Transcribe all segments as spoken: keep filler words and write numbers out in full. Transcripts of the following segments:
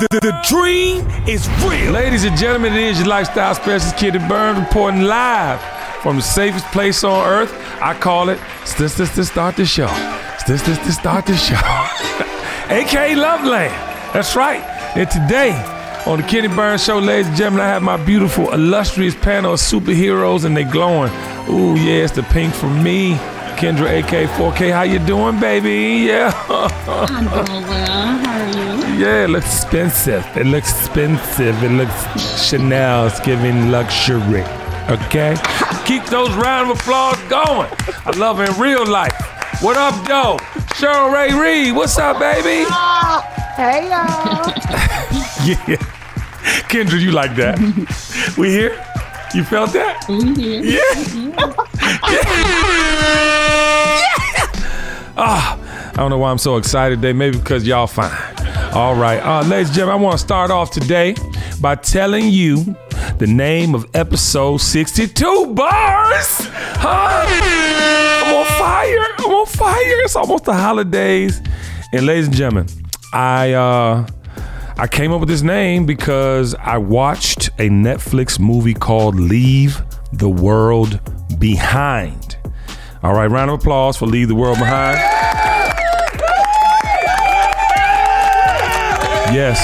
The, the, the dream is real. Ladies and gentlemen, it is your lifestyle specialist, Kenny Burns, reporting live from the safest place on earth. I call it, this, this, this, start the show. This, this, this, start the show. A K A Loveland. That's right. And today, on the Kenny Burns Show, ladies and gentlemen, I have my beautiful, illustrious panel of superheroes, and they glowing. Ooh, yeah, it's the pink for me. Kendra, A K A four K, how you doing, baby? Yeah. I'm doing well. How are you? Yeah, it looks expensive. It looks expensive. It looks Chanel's giving luxury. Okay? Keep those round of applause going. I love it in real life. What up, Joe? Sheryl Rae Reid, what's up, baby? Hey, y'all. Yeah. Kendra, you like that? We here? You felt that? Mm-hmm. Yeah. Mm-hmm. Yeah. Yeah. Oh, I don't know why I'm so excited today. Maybe because y'all fine. All right. Uh, ladies and gentlemen, I want to start off today by telling you the name of episode sixty-two, bars. Huh? I'm on fire. I'm on fire. It's almost the holidays. And ladies and gentlemen, I... Uh, I came up with this name because I watched a Netflix movie called Leave the World Behind. All right, round of applause for Leave the World Behind. Yes,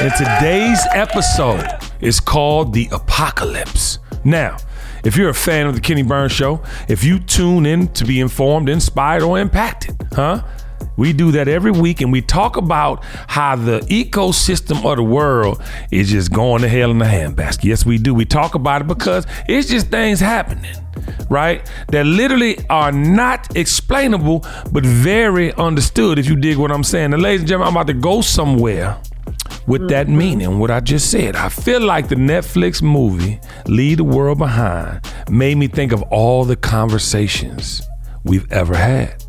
and today's episode is called The Apocalypse. Now, if you're a fan of The Kenny Burns Show, if you tune in to be informed, inspired, or impacted, huh? We do that every week, and we talk about how the ecosystem of the world is just going to hell in a handbasket. Yes, we do. We talk about it because it's just things happening, right? That literally are not explainable, but very understood, if you dig what I'm saying. And ladies and gentlemen, I'm about to go somewhere with that meaning, what I just said. I feel like the Netflix movie, Leave the World Behind, made me think of all the conversations we've ever had.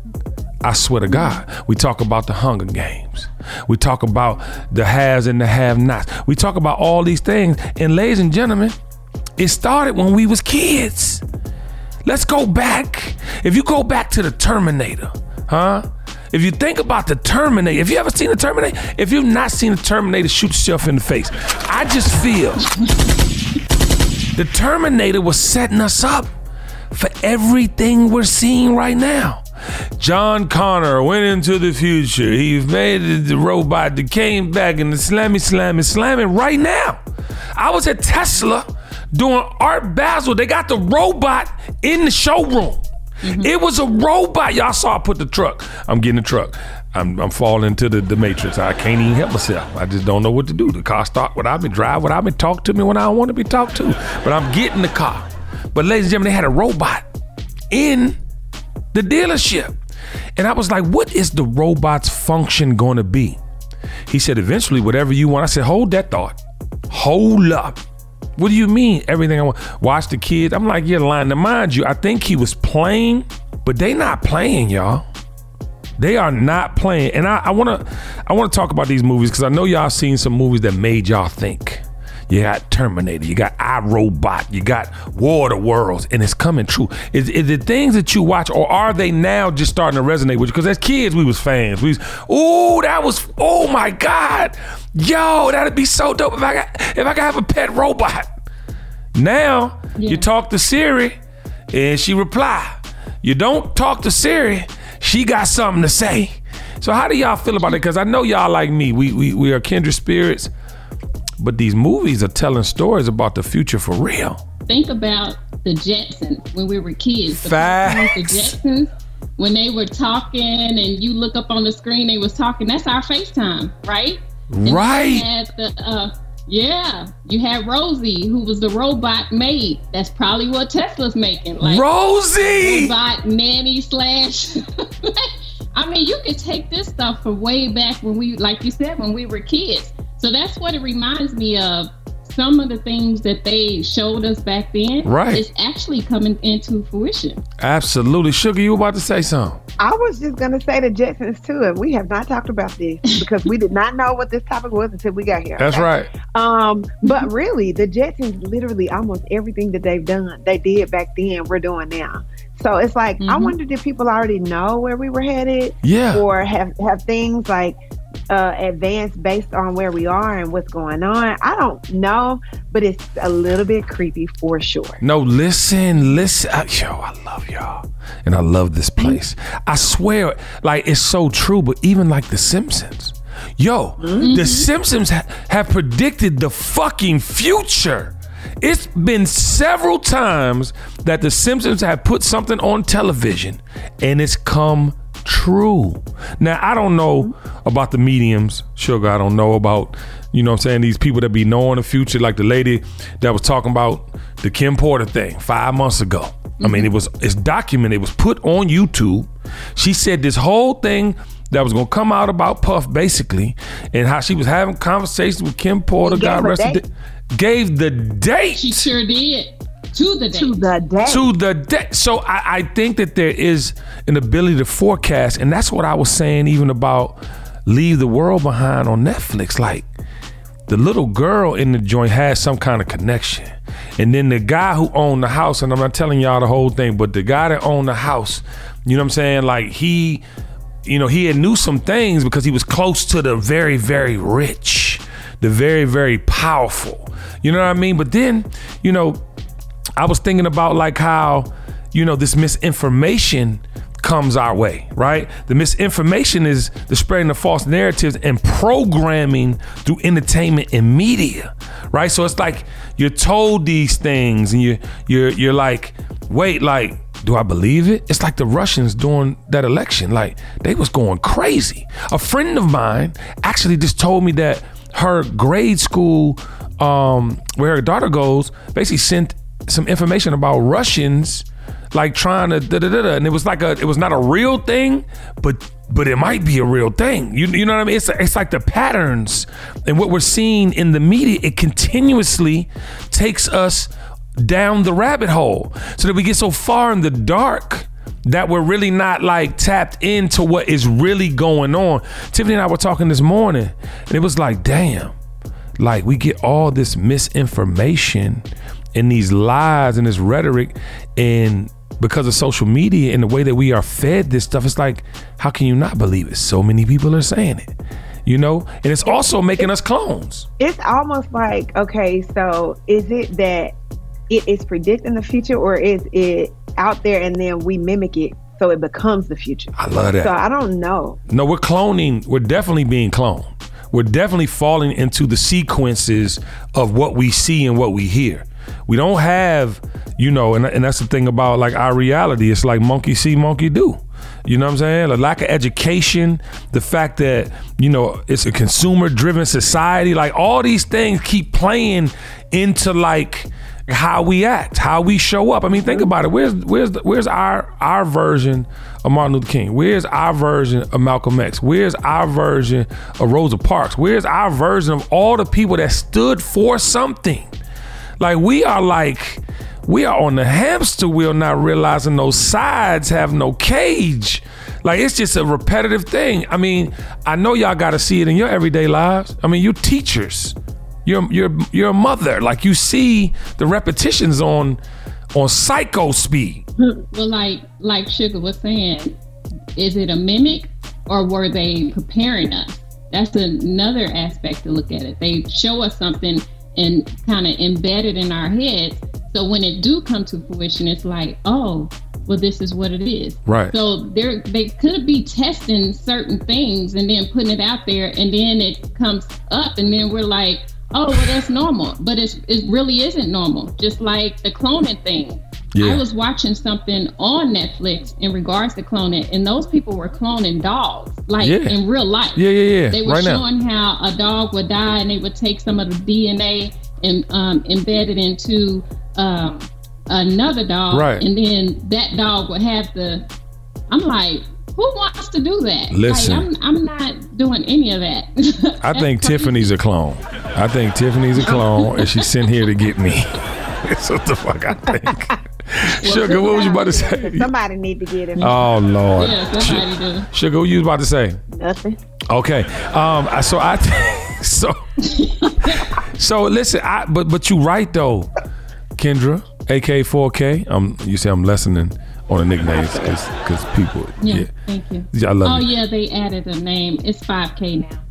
I swear to God, we talk about the Hunger Games. We talk about the haves and the have-nots. We talk about all these things. And ladies and gentlemen, it started when we was kids. Let's go back. If you go back to the Terminator, huh? If you think about the Terminator, if you ever seen the Terminator, if you've not seen the Terminator shoot yourself in the face, I just feel the Terminator was setting us up for everything we're seeing right now. John Connor went into the future. He made the robot that came back and the slammy, slammy, slamming right now. I was at Tesla doing Art Basel. They got the robot in the showroom. Mm-hmm. It was a robot. Y'all saw I put the truck. I'm getting the truck. I'm, I'm falling into the, the matrix. I can't even help myself. I just don't know what to do. The car start without me, drive without me, talk to me when I don't want to be talked to. But I'm getting the car. But ladies and gentlemen, they had a robot in the dealership. And I was like, what is the robot's function going to be? He said, eventually, whatever you want. I said, hold that thought. Hold up. What do you mean? Everything I want. Watch the kids. I'm like, you're lying. Now, mind you, I think he was playing, but they not playing, y'all. They are not playing. And I, I want to I want to talk about these movies because I know y'all seen some movies that made y'all think. You got Terminator, you got iRobot, you got War of the Worlds, and it's coming true. Is, is it things that you watch, or are they now just starting to resonate with you? Because as kids, we was fans. We was, ooh, that was, oh my God. Yo, that'd be so dope if I got, if I could have a pet robot. Now, yeah. You talk to Siri, and she reply. You don't talk to Siri, she got something to say. So how do y'all feel about it? Because I know y'all like me. We, we, we are kindred spirits. But these movies are telling stories about the future for real. Think about the Jetsons when we were kids. The Facts. The Jetsons, when they were talking and you look up on the screen, they was talking. That's our FaceTime, right? And right. You had the, uh, yeah. You had Rosie, who was the robot maid. That's probably what Tesla's making. Like Rosie! Robot nanny slash... I mean, you could take this stuff from way back when we, like you said, when we were kids. So that's what it reminds me of. Some of the things that they showed us back then right. is actually coming into fruition. Absolutely. Sugar, you about to say something? I was just going to say the Jetsons, too, and we have not talked about this because we did not know what this topic was until we got here. That's okay? Right. Um, but really, the Jetsons, literally almost everything that they've done, they did back then, we're doing now. So it's like, mm-hmm. I wonder, did people already know where we were headed? Yeah. Or have, have things like... uh, advanced based on where we are and what's going on. I don't know, but it's a little bit creepy for sure. No, listen, listen. I, yo, I love y'all. And I love this place. I swear, like, it's so true, but even like The Simpsons. Yo, mm-hmm. The Simpsons ha- have predicted the fucking future. It's been several times that The Simpsons have put something on television and it's come true. Now, I don't know about the mediums, Sugar. I don't know about, you know what I'm saying, these people that be knowing the future, like the lady that was talking about the Kim Porter thing five months ago. Mm-hmm. I mean, it was it's documented. It was put on YouTube. She said this whole thing that was gonna come out about Puff, basically, and how she was having conversations with Kim Porter, God rest her soul. Gave the date. She sure did. To the date. To the date. To the date. So I, I think that there is an ability to forecast, and that's what I was saying even about Leave the World Behind on Netflix. Like, the little girl in the joint has some kind of connection. And then the guy who owned the house, and I'm not telling y'all the whole thing, but the guy that owned the house, you know what I'm saying? Like, he, you know, he had knew some things because he was close to the very, very rich, the very, very powerful. You know what I mean? But then, you know, I was thinking about like how, you know, this misinformation comes our way, right? The misinformation is the spreading of false narratives and programming through entertainment and media, right? So it's like you're told these things and you're, you're, you're like, wait, like, do I believe it? It's like the Russians during that election, like they was going crazy. A friend of mine actually just told me that her grade school, um, where her daughter goes, basically sent some information about Russians, like trying to da da da, and it was like a, it was not a real thing, but but it might be a real thing. You you know what I mean? It's it's like the patterns and what we're seeing in the media. It continuously takes us down the rabbit hole, so that we get so far in the dark that we're really not like tapped into what is really going on. Tiffany and I were talking this morning, and it was like, damn, like we get all this misinformation and these lies and this rhetoric, and because of social media and the way that we are fed this stuff, it's like, how can you not believe it? So many people are saying it, you know? And it's also making us clones. It's almost like, okay, so is it that it is predicting the future, or is it out there and then we mimic it so it becomes the future? I love that. So I don't know. No, we're cloning. We're definitely being cloned. We're definitely falling into the sequences of what we see and what we hear. We don't have, you know, and, and that's the thing about like our reality. It's like monkey see, monkey do. You know what I'm saying? The lack of education, the fact that, you know, it's a consumer driven society, like all these things keep playing into like how we act, how we show up. I mean, think about it. Where's where's the, where's our our version of Martin Luther King? Where's our version of Malcolm X? Where's our version of Rosa Parks? Where's our version of all the people that stood for something? Like we are like, we are on the hamster wheel, not realizing those sides have no cage. Like it's just a repetitive thing. I mean, I know y'all got to see it in your everyday lives. I mean, you're teachers, you're you're you're a mother. Like you see the repetitions on on psycho speed. Well, like like Sugar was saying, is it a mimic or were they preparing us? That's another aspect to look at it. They show us something and kind of embedded in our heads. So when it do come to fruition, it's like, oh, well, this is what it is. Right. So they're, they could be testing certain things and then putting it out there, and then it comes up and then we're like, oh, well, that's normal. But it's, it really isn't normal. Just like the cloning thing. Yeah. I was watching something on Netflix in regards to cloning, and those people were cloning dogs, like yeah. in real life. Yeah, yeah, yeah. They were right showing now. How a dog would die, and they would take some of the D N A and um, embed it into um, another dog, right. And then that dog would have the. I'm like, who wants to do that? Listen, like, I'm, I'm not doing any of that. I think crazy. Tiffany's a clone. I think Tiffany's a clone, and she's sitting here to get me. That's what the fuck I think. Well, Sugar, what was you about to say? Somebody need to get him. Oh Lord. Yeah, somebody do. Sugar, what you was about to say? Nothing. Okay. Um. So I. Th- so. so listen. I. But but you right though, Kendra, A K four K. Um. You say I'm lessening on the nicknames because because people. Yeah, yeah. Thank you. Yeah, I love. Oh you. Yeah, they added a name. It's five K now.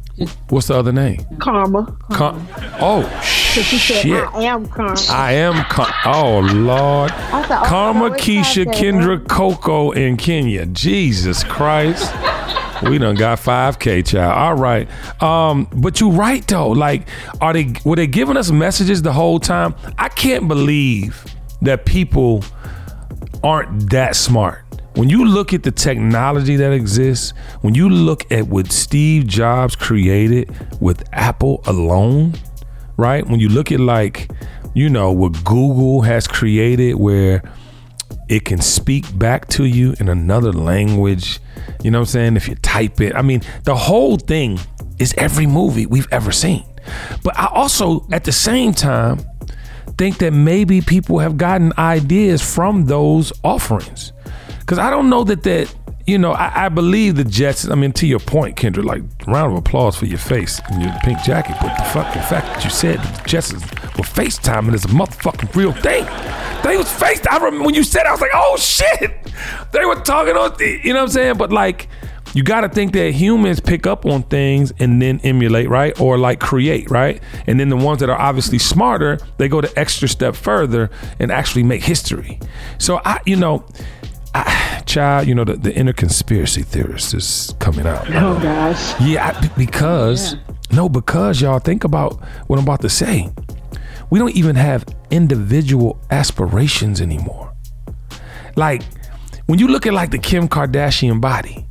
What's the other name? Karma. Karma. Oh, shit. She said, I am Karma. I am Karma. Oh, Lord. I said, oh, Karma, no, Keisha, Kendra, that, Coco, and Kenya. Jesus Christ. We done got five K, child. All right. Um, but you right, though. Like, are they were they giving us messages the whole time? I can't believe that people aren't that smart. When you look at the technology that exists, when you look at what Steve Jobs created with Apple alone, right? When you look at, like, you know, what Google has created where it can speak back to you in another language, you know what I'm saying? If you type it, I mean, the whole thing is every movie we've ever seen. But I also, at the same time, think that maybe people have gotten ideas from those offerings. Because I don't know that that, you know, I, I believe the Jetsons. I mean, to your point, Kendra, like, round of applause for your face and your pink jacket. But the fucking fact that you said the Jetsons were FaceTiming is a motherfucking real thing. They was FaceTiming. I remember when you said it, I was like, oh, shit. They were talking on, th- you know what I'm saying? But, like, you got to think that humans pick up on things and then emulate, right? Or, like, create, right? And then the ones that are obviously smarter, they go the extra step further and actually make history. So, I, you know... I, child, you know, the, the inner conspiracy theorist is coming out. Oh, gosh. Yeah, I, because, yeah. no, because y'all think about what I'm about to say. We don't even have individual aspirations anymore. Like, when you look at, like, the Kim Kardashian body,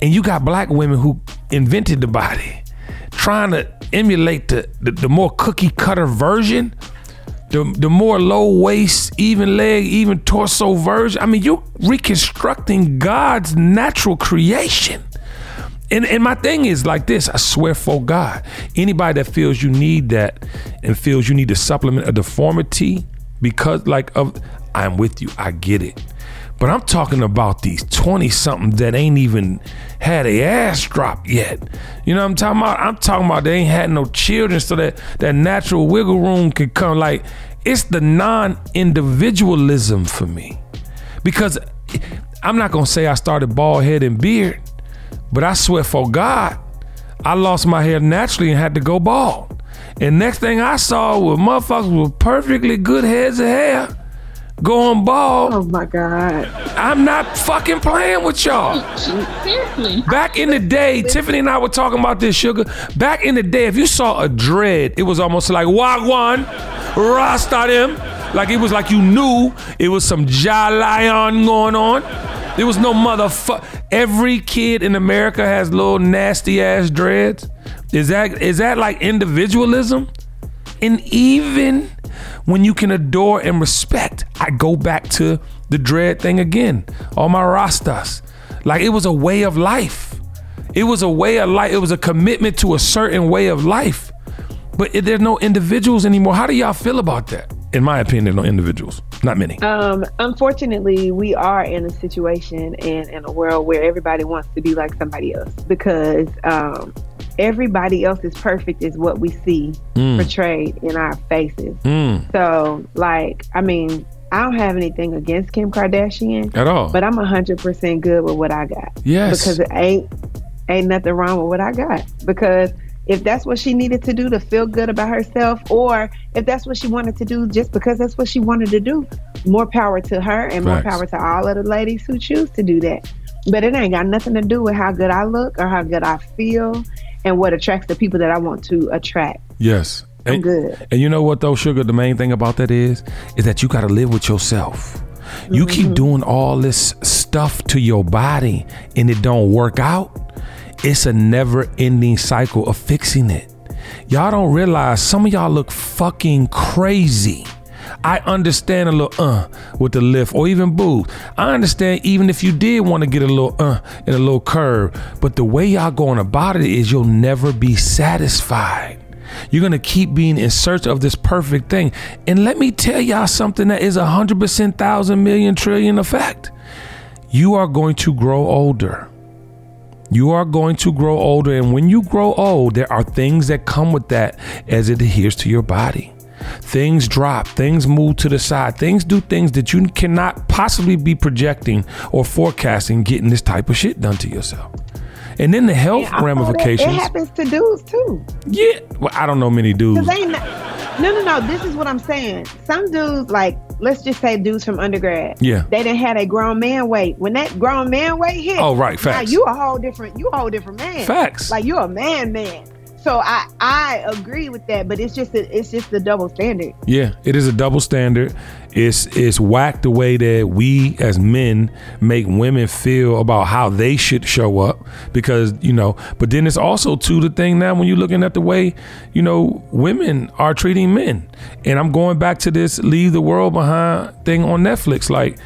and you got black women who invented the body, trying to emulate the, the, the more cookie cutter version, The the more low waist, even leg, even torso version. I mean, you're reconstructing God's natural creation. And and my thing is like this, I swear for God, anybody that feels you need that and feels you need to supplement a deformity because like of, I'm with you, I get it. But I'm talking about these twenty-somethings that ain't even had a ass drop yet. You know what I'm talking about? I'm talking about they ain't had no children so that that natural wiggle room could come. Like, it's the non-individualism for me. Because I'm not going to say I started bald head and beard, but I swear for God, I lost my hair naturally and had to go bald. And next thing I saw was motherfuckers with perfectly good heads of hair going bald. Oh my God. I'm not fucking playing with y'all. Seriously. Back in the day, Tiffany and I were talking about this, sugar. Back in the day, if you saw a dread, it was almost like Wagwan, Rasta them. Like it was like you knew it was some Jalion going on. There was no motherfucker. Every kid in America has little nasty ass dreads. Is that is that like individualism? And even when you can adore and respect, I go back to the dread thing again. All my Rastas. Like it was a way of life. It was a way of life. It was a commitment to a certain way of life. But it, there's no individuals anymore. How do y'all feel about that? In my opinion, no individuals. Not many. Um, unfortunately, we are in a situation and in a world where everybody wants to be like somebody else because um, everybody else is perfect is what we see mm. portrayed in our faces. Mm. So, like, I mean, I don't have anything against Kim Kardashian. At all. But I'm one hundred percent good with what I got. Yes. Because it ain't, ain't nothing wrong with what I got. Because if that's what she needed to do to feel good about herself, or if that's what she wanted to do just because that's what she wanted to do, more power to her and Facts. More power to all of the ladies who choose to do that. But it ain't got nothing to do with how good I look or how good I feel and what attracts the people that I want to attract. Yes. I'm and, good. And you know what though, sugar, the main thing about that is, is that you got to live with yourself. You mm-hmm. keep doing all this stuff to your body and it don't work out. It's a never-ending cycle of fixing it. Y'all don't realize some of y'all look fucking crazy. I understand a little uh with the lift or even boobs. I understand even if you did want to get a little uh and a little curve, but the way y'all going about it is you'll never be satisfied. You're going to keep being in search of this perfect thing. And let me tell y'all something that is a hundred percent, thousand, million, trillion effect. You are going to grow older. You are going to grow older, and when you grow old, there are things that come with that as it adheres to your body. Things drop, things move to the side, things do things that you cannot possibly be projecting or forecasting getting this type of shit done to yourself. And then the health yeah, ramifications. It happens to dudes too. Yeah. Well, I don't know many dudes. They not, no, no, no. This is what I'm saying. Some dudes, like, let's just say dudes from undergrad. Yeah. They done had a grown man weight. When that grown man weight hit. Oh, right. Facts. Now you a whole different, you a whole different man. Facts. Like, you're a man man. So I, I agree with that, but it's just a, it's just the double standard. Yeah, it is a double standard. It's it's whack the way that we as men make women feel about how they should show up, because, you know, but then it's also too the thing now when you're looking at the way, you know, women are treating men. And I'm going back to this Leave the World Behind thing on Netflix. Like,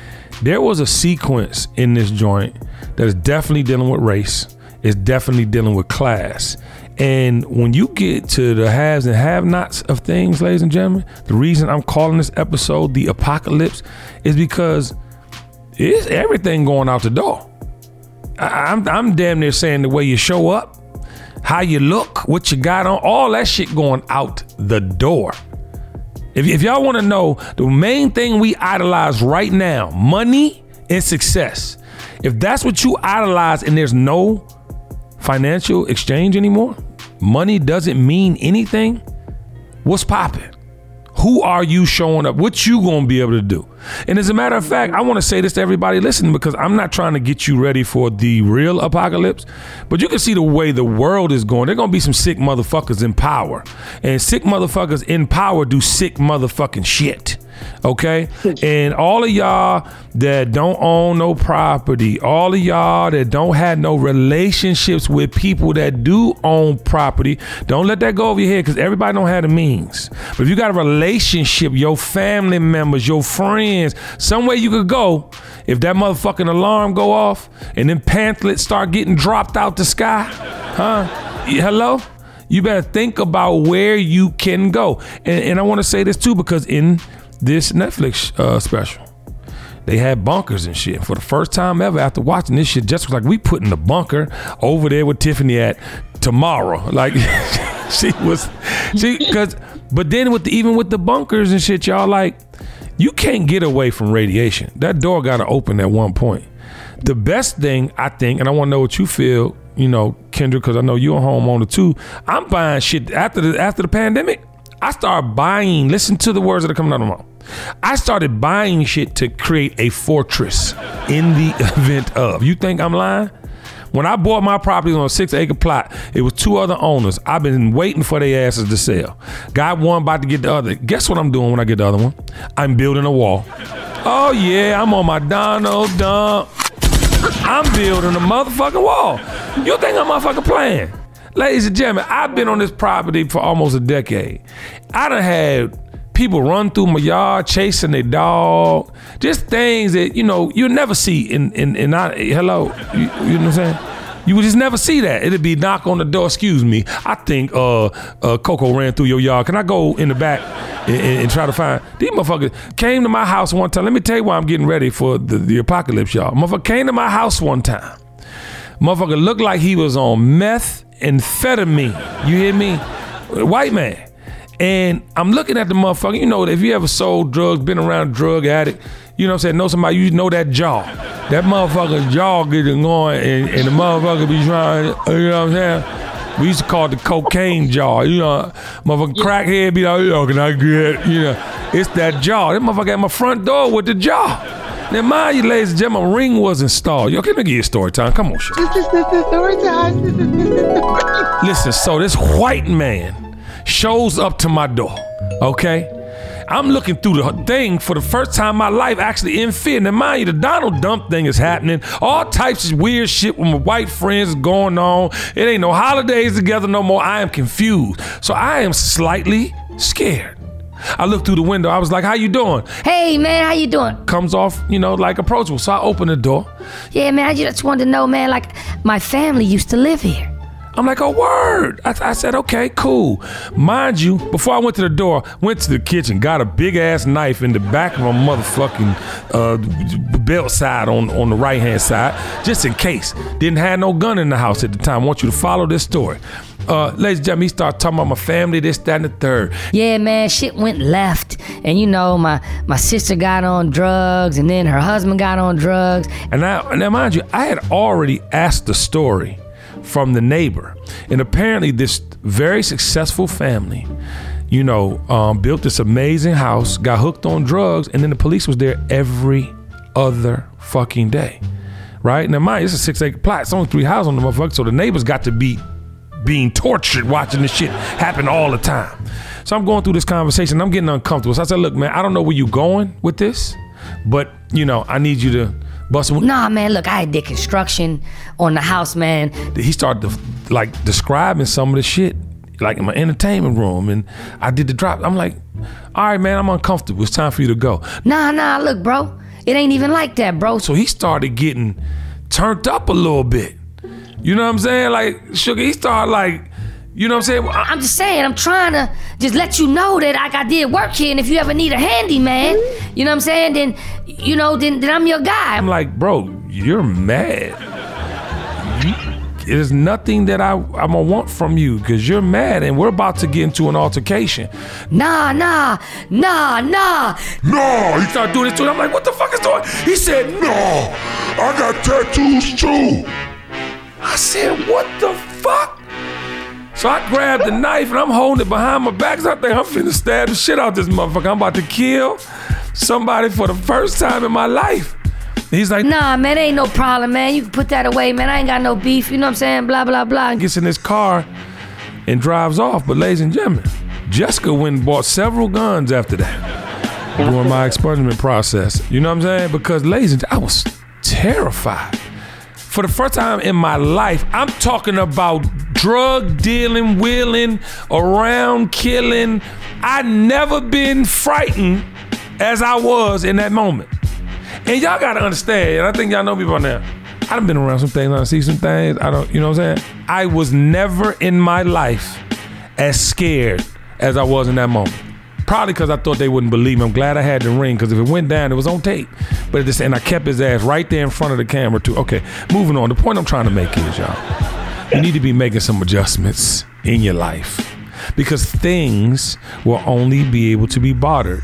there was a sequence in this joint that is definitely dealing with race. It's definitely dealing with class. And when you get to the haves and have-nots of things, ladies and gentlemen, the reason I'm calling this episode The Apocalypse is because it's everything going out the door. I, I'm, I'm damn near saying the way you show up, how you look, what you got on, all that shit going out the door. If, if y'all want to know, the main thing we idolize right now, money and success. If that's what you idolize and there's no financial exchange anymore, money doesn't mean anything, what's popping? Who are you showing up? What you gonna be able to do? And as a matter of fact, I want to say this to everybody listening, because I'm not trying to get you ready for the real apocalypse, but you can see the way the world is going. There gonna be some sick motherfuckers in power, and sick motherfuckers in power do sick motherfucking shit. Okay, and all of y'all that don't own no property, all of y'all that don't have no relationships with people that do own property, don't let that go over your head, because everybody don't have the means. But if you got a relationship, your family members, your friends, somewhere you could go, if that motherfucking alarm go off and then pamphlets start getting dropped out the sky, huh? Hello? You better think about where you can go. And, and I want to say this too, because in this Netflix uh, special, they had bunkers and shit. For the first time ever, after watching this shit, Jessica was like, we putting the bunker over there with Tiffany at tomorrow. Like, she was, she, cause, but then with the, even with the bunkers and shit, y'all, like, you can't get away from radiation. That door got to open at one point. The best thing, I think, and I want to know what you feel, you know, Kendra, because I know you're a homeowner too. I'm buying shit after the, after the pandemic. I started buying, listen to the words that are coming out of my mouth. I started buying shit to create a fortress in the event of. You think I'm lying? When I bought my property on a six acre plot, it was two other owners. I've been waiting for their asses to sell. Got one about to get the other. Guess what I'm doing when I get the other one? I'm building a wall. Oh yeah, I'm on my Donald Dump. I'm building a motherfucking wall. You think I'm motherfucking playing? Ladies and gentlemen, I've been on this property for almost a decade. I done had people run through my yard chasing their dog. Just things that, you know, you'll never see in, in, in I, hello, you, you know what I'm saying? You would just never see that. It'd be knock on the door, excuse me, I think uh, uh, Coco ran through your yard. Can I go in the back and, and, and try to find? These motherfuckers came to my house one time. Let me tell you why I'm getting ready for the, the apocalypse, y'all. Motherfucker came to my house one time. Motherfucker looked like he was on meth, amphetamine. You hear me? White man. And I'm looking at the motherfucker. You know, if you ever sold drugs, been around drug addict, you know what I'm saying? Know somebody, you know that jaw. That motherfucker's jaw getting going, and, and the motherfucker be trying, you know what I'm saying? We used to call it the cocaine jaw. You know, motherfucking crackhead be like, you know, can I get, you know, it's that jaw. That motherfucker at my front door with the jaw. Now, mind you, ladies and gentlemen, my ring was installed. Yo, can I give you story time? Come on, shit. This is story time. This is story. Listen, so this white man shows up to my door, okay? I'm looking through the thing for the first time in my life, actually in fear. Now, mind you, the Donald Dump thing is happening. All types of weird shit with my white friends is going on. It ain't no holidays together no more. I am confused. So I am slightly scared. I looked through the window. I was like, how you doing? Hey, man, how you doing? Comes off, you know, like approachable. So I opened the door. Yeah, man, I just wanted to know, man, like, my family used to live here. I'm like, oh, word. I, th- I said, okay, cool. Mind you, before I went to the door, went to the kitchen, got a big-ass knife in the back of my motherfucking uh, belt side on, on the right-hand side, just in case. Didn't have no gun in the house at the time. I want you to follow this story. Uh, ladies and gentlemen, he started talking about my family, this, that, and the third. Yeah, man, shit went left. And, you know, my, my sister got on drugs, and then her husband got on drugs. And now, mind you, I had already asked the story from the neighbor. And apparently this very successful family, you know, um, built this amazing house, got hooked on drugs, and then the police was there every other fucking day, right? Now mind, it's a six acre plot, it's only three houses on the motherfucker, so the neighbors got to be being tortured watching this shit happen all the time. So I'm going through this conversation, I'm getting uncomfortable. So I said, look, man, I don't know where you going with this, but you know, I need you to bust a- Nah, man, look, I did construction on the house, man. He started to, like describing some of the shit, like in my entertainment room, and I did the drop. I'm like, all right, man, I'm uncomfortable. It's time for you to go. Nah, nah, look, bro, it ain't even like that, bro. So he started getting turned up a little bit. You know what I'm saying? Like, sugar, he started like, you know what I'm saying? Well, I'm just saying, I'm trying to just let you know that like I did work here, and if you ever need a handy man, you know what I'm saying, then, you know, then, then I'm your guy. I'm like, bro, you're mad. There's nothing that I, I'm going to want from you because you're mad and we're about to get into an altercation. Nah, nah, nah, nah. Nah, he started doing this to me. I'm like, what the fuck is going on? He said, nah, I got tattoos too. I said, what the fuck? So I grabbed the knife and I'm holding it behind my back because I think I'm finna stab the shit out this motherfucker. I'm about to kill somebody for the first time in my life. And he's like, nah, man, ain't no problem, man. You can put that away, man. I ain't got no beef. You know what I'm saying? Blah, blah, blah. Gets in his car and drives off. But ladies and gentlemen, Jessica went and bought several guns after that during my expungement process. You know what I'm saying? Because ladies and gentlemen, I was terrified. For the first time in my life, I'm talking about drug dealing, wheeling, around killing. I never been frightened as I was in that moment. And y'all gotta understand, and I think y'all know me by now, I done been around some things, I done see some things, I don't, you know what I'm saying? I was never in my life as scared as I was in that moment. Probably because I thought they wouldn't believe me. I'm glad I had the ring, because if it went down, it was on tape. But at this end, I kept his ass right there in front of the camera too. Okay, moving on. The point I'm trying to make is, y'all, you need to be making some adjustments in your life, because things will only be able to be bothered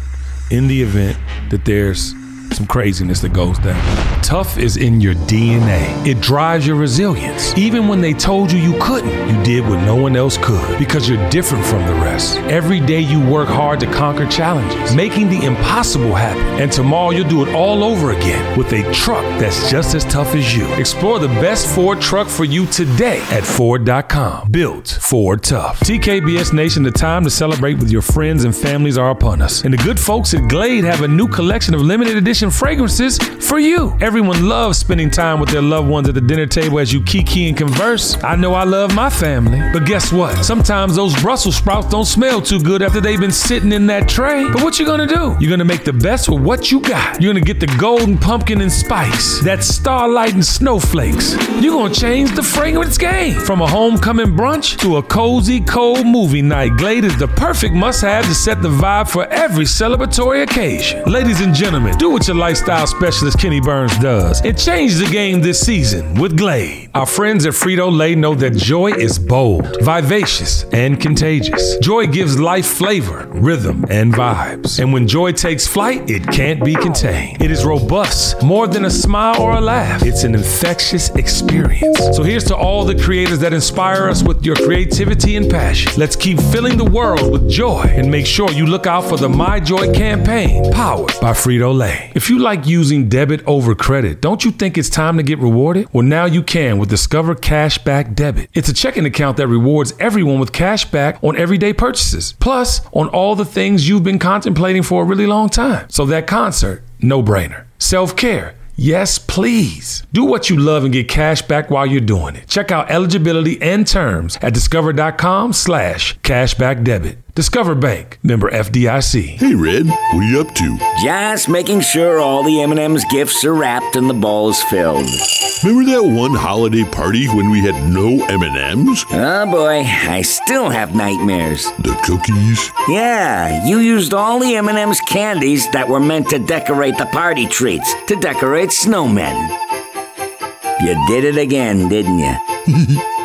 in the event that there's some craziness that goes down. Tough is in your D N A. It drives your resilience. Even when they told you you couldn't, you did what no one else could, because you're different from the rest. Every day you work hard to conquer challenges, making the impossible happen. And tomorrow you'll do it all over again with a truck that's just as tough as you. Explore the best Ford truck for you today at Ford dot com. Built Ford Tough. T K B S Nation, the time to celebrate with your friends and families are upon us. And the good folks at Glade have a new collection of limited edition fragrances for you. Everyone loves spending time with their loved ones at the dinner table as you kiki and converse. I know I love my family, but guess what? Sometimes those Brussels sprouts don't smell too good after they've been sitting in that tray. But what you gonna do? You're gonna make the best with what you got. You're gonna get the golden pumpkin and spice, that starlight and snowflakes. You're gonna change the fragrance game. From a homecoming brunch to a cozy, cold movie night, Glade is the perfect must-have to set the vibe for every celebratory occasion. Ladies and gentlemen, do what your lifestyle specialist Kenny Burns does. It changed the game this season with Glade. Our friends at Frito-Lay know that joy is bold, vivacious, and contagious. Joy gives life flavor, rhythm, and vibes. And when joy takes flight, it can't be contained. It is robust, more than a smile or a laugh. It's an infectious experience. So here's to all the creators that inspire us with your creativity and passion. Let's keep filling the world with joy, and make sure you look out for the My Joy campaign, powered by Frito-Lay. If you like using debit over credit, don't you think it's time to get rewarded? Well, now you can with Discover Cashback Debit. It's a checking account that rewards everyone with cash back on everyday purchases, plus on all the things you've been contemplating for a really long time. So that concert, no-brainer. Self-care, yes, please. Do what you love and get cash back while you're doing it. Check out eligibility and terms at discover.com slash cashback debit. Discover Bank, member F D I C. Hey, Red, what are you up to? Just making sure all the M and M's gifts are wrapped and the ball's filled. Remember that one holiday party when we had no M and M's? Oh, boy, I still have nightmares. The cookies? Yeah, you used all the M and M's candies that were meant to decorate the party treats, to decorate snowmen. You did it again, didn't you?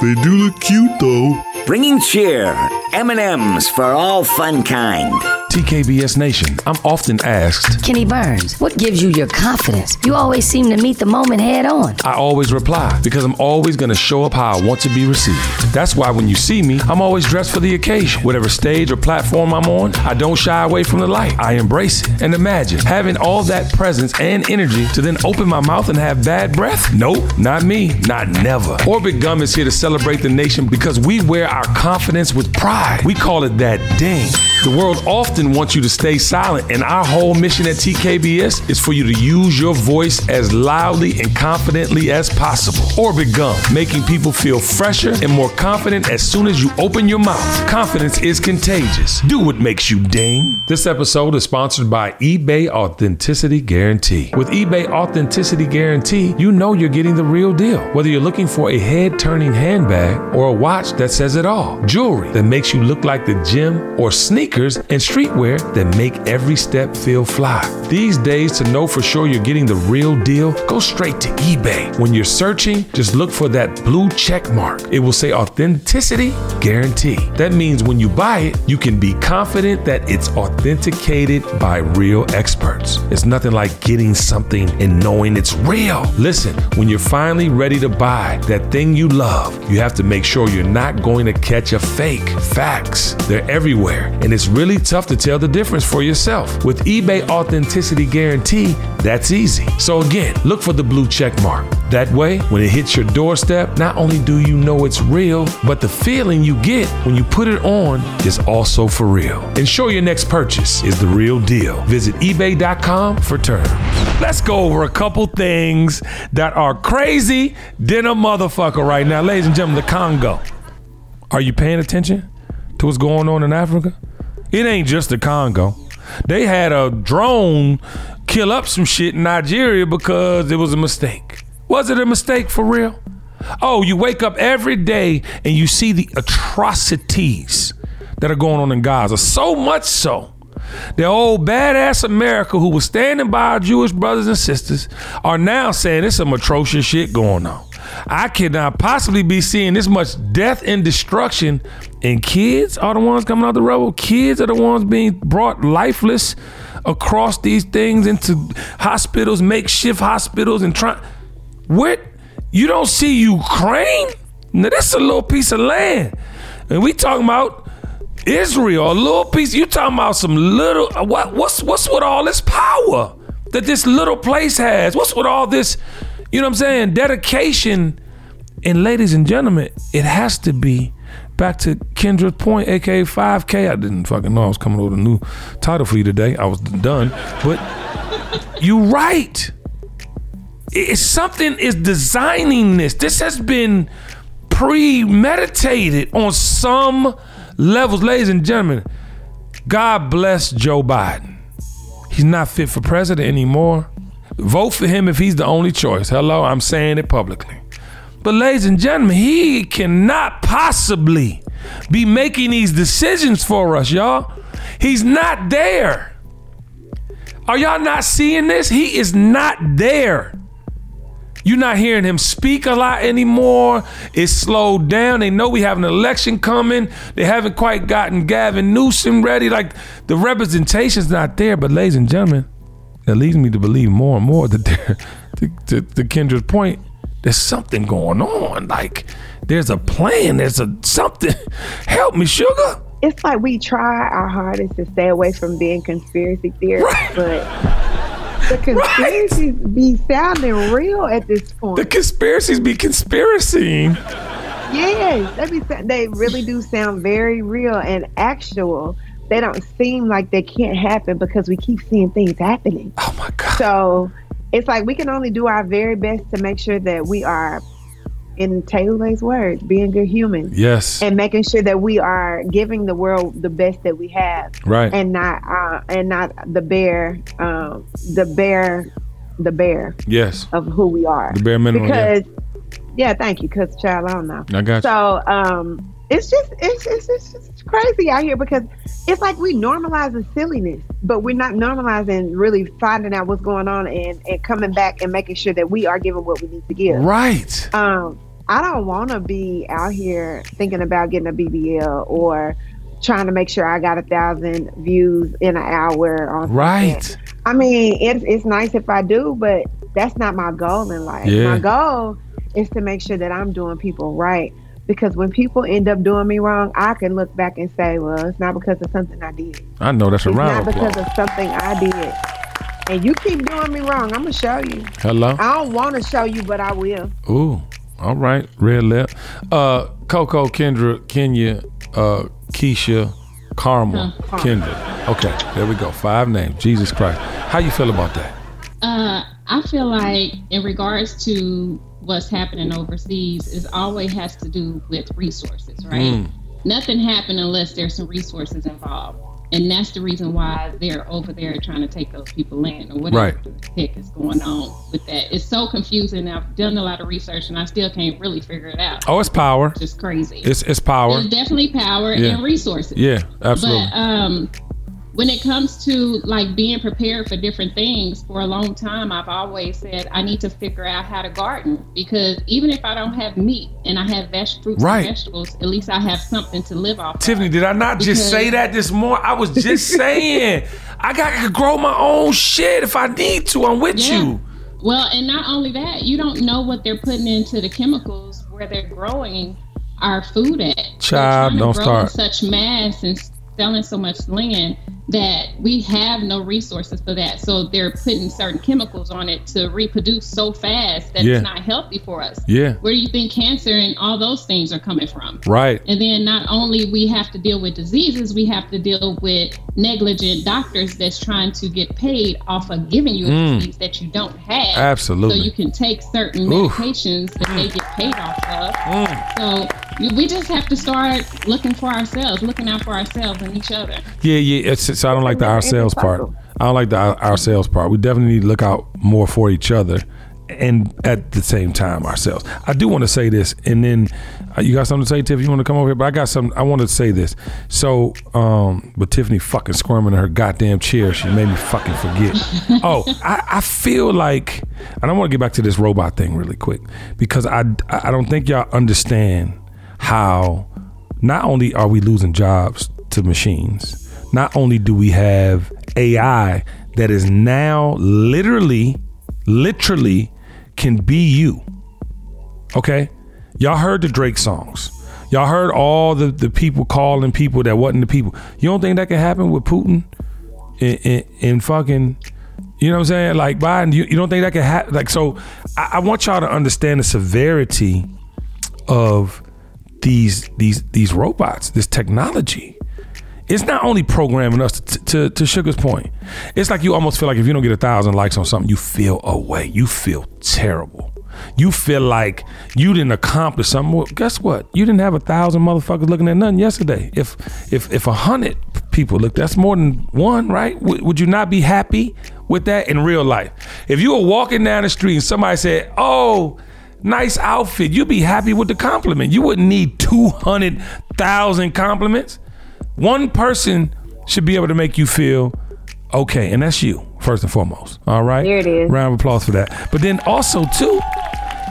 They do look cute, though. Bringing cheer, M and M's for all fun kind. T K B S Nation, I'm often asked, Kenny Burns, what gives you your confidence? You always seem to meet the moment head on. I always reply, because I'm always going to show up how I want to be received. That's why when you see me, I'm always dressed for the occasion. Whatever stage or platform I'm on, I don't shy away from the light. I embrace it. And imagine having all that presence and energy to then open my mouth and have bad breath? Nope, not me, not never. Orbit Gum is here to celebrate the nation because we wear our confidence with pride. We call it that ding. The world often want you to stay silent, and our whole mission at T K B S is for you to use your voice as loudly and confidently as possible. Orbit Gum, making people feel fresher and more confident as soon as you open your mouth. Confidence is contagious. Do what makes you ding. This episode is sponsored by eBay Authenticity Guarantee. With eBay Authenticity Guarantee, you know you're getting the real deal. Whether you're looking for a head-turning handbag or a watch that says it all, jewelry that makes you look like the gym, or sneakers and street wear that make every step feel fly. These days, to know for sure you're getting the real deal, go straight to eBay. When you're searching, just look for that blue check mark. It will say Authenticity Guarantee. That means when you buy it, you can be confident that it's authenticated by real experts. It's nothing like getting something and knowing it's real. Listen, when you're finally ready to buy that thing you love, you have to make sure you're not going to catch a fake. Facts, they're everywhere, and it's really tough to tell the difference for yourself. With eBay Authenticity Guarantee, that's easy. So again, look for the blue check mark. That way, when it hits your doorstep, not only do you know it's real, but the feeling you get when you put it on is also for real. Ensure your next purchase is the real deal. Visit ebay dot com for terms. Let's go over a couple things that are crazy than a motherfucker right now. Ladies and gentlemen, the Congo. Are you paying attention to what's going on in Africa? It ain't just the Congo. They had a drone kill up some shit in Nigeria because it was a mistake. Was it a mistake for real? Oh, you wake up every day and you see the atrocities that are going on in Gaza. So much so, the old badass America who was standing by our Jewish brothers and sisters are now saying there's some atrocious shit going on. I cannot possibly be seeing this much death and destruction, and kids are the ones coming out the rubble. Kids are the ones being brought lifeless across these things into hospitals, makeshift hospitals, and trying. What? You don't see Ukraine? Now that's a little piece of land, and we talking about Israel, a little piece. You talking about some little? What? What's what's with all this power that this little place has? What's with all this? You know what I'm saying? Dedication. And ladies and gentlemen, it has to be back to Kendra's point, aka five K. I didn't fucking know I was coming up with a new title for you today. I was done. But you're right. It's something is designing this. This has been premeditated on some levels. Ladies and gentlemen, God bless Joe Biden. He's not fit for president anymore. Vote for him if he's the only choice. Hello, I'm saying it publicly. But ladies and gentlemen, he cannot possibly be making these decisions for us, y'all. He's not there. Are y'all not seeing this? He is not there. You're not hearing him speak a lot anymore. It's slowed down. They know we have an election coming. They haven't quite gotten Gavin Newsom ready. Like, the representation's not there. But ladies and gentlemen, that leads me to believe more and more that there, to, to, to Kendra's point, there's something going on. Like, there's a plan, there's a something. Help me, sugar. It's like we try our hardest to stay away from being conspiracy theorists, right. But the conspiracies right. be sounding real at this point. The conspiracies be conspiracying. Yes, they, be, they really do sound very real and actual. They don't seem like they can't happen because we keep seeing things happening. Oh my God. So it's like we can only do our very best to make sure that we are, in Taylor's words, being good humans. Yes. And making sure that we are giving the world the best that we have. Right. And not uh, and not the bare um, the bare the bare yes. of who we are. The bare minimum. Because yeah, yeah thank you, because child, I don't know. I got you. So um It's just it's, it's it's just crazy out here because it's like we normalizing silliness, but we're not normalizing really finding out what's going on and, and coming back and making sure that we are giving what we need to give. Right. Um, I don't want to be out here thinking about getting a B B L or trying to make sure I got a thousand views in an hour on right something. I mean, it, it's nice if I do, but that's not my goal in life. Yeah. My goal is to make sure that I'm doing people right, because when people end up doing me wrong, I can look back and say, well, it's not because of something I did. I know that's a round of applause. It's not because of something I did. And you keep doing me wrong, I'm going to show you. Hello? I don't want to show you, but I will. Ooh, all right. Red lip. Uh, Coco, Kendra, Kenya, uh, Keisha, Karma, huh. Kendra. Okay, there we go. Five names. Jesus Christ. How you feel about that? Uh, I feel like in regards to what's happening overseas, is always has to do with resources, right? Mm. Nothing happened unless there's some resources involved. And that's the reason why they're over there trying to take those people in, or whatever right. the heck is going on with that. It's so confusing. I've done a lot of research and I still can't really figure it out. Oh, it's power. It's just crazy. It's it's power. It's definitely power yeah. and resources. Yeah, absolutely. But um, when it comes to like being prepared for different things, for a long time, I've always said I need to figure out how to garden, because even if I don't have meat and I have veg- fruits right. and vegetables, at least I have something to live off Tiffany, of. Tiffany, did I not because just say that this morning? I was just saying, I got to grow my own shit if I need to. I'm with yeah. you. Well, and not only that, you don't know what they're putting into the chemicals where they're growing our food at. Child, don't start. Such mass and selling so much land that we have no resources for that. So they're putting certain chemicals on it to reproduce so fast that yeah. it's not healthy for us. Yeah. Where do you think cancer and all those things are coming from? Right. And then not only we have to deal with diseases, we have to deal with negligent doctors that's trying to get paid off of giving you a mm. disease that you don't have. Absolutely. So you can take certain medications Oof. that mm. they get paid off of. Mm. So we just have to start looking for ourselves, looking out for ourselves and each other. Yeah, yeah. It's, it's, I don't like the ourselves part. I don't like the ourselves part. We definitely need to look out more for each other, and at the same time ourselves. I do want to say this, and then uh, you got something to say, Tiff? You want to come over here? But I got something. I want to say this. So, um, but Tiffany fucking squirming in her goddamn chair. She made me fucking forget. oh, I, I feel like, and I want to get back to this robot thing really quick, because I, I don't think y'all understand how not only are we losing jobs to machines, not only do we have A I that is now literally, literally can be you. Okay? Y'all heard the Drake songs. Y'all heard all the, the people calling people that wasn't the people. You don't think that can happen with Putin and, and, and fucking, you know what I'm saying? Like Biden, you, you don't think that can happen? Like, so I, I want y'all to understand the severity of These these these robots, this technology. It's not only programming us to, to to Sugar's point. It's like you almost feel like if you don't get a thousand likes on something, you feel away. You feel terrible. You feel like you didn't accomplish something. Well, guess what? You didn't have a thousand motherfuckers looking at nothing yesterday. If if if a hundred people looked, that's more than one, right? W- would you not be happy with that in real life? If you were walking down the street and somebody said, "Oh, nice outfit," you'd be happy with the compliment. You wouldn't need two hundred thousand compliments. One person should be able to make you feel okay, and that's you, first and foremost. All right? There it is. Round of applause for that. But then also, too,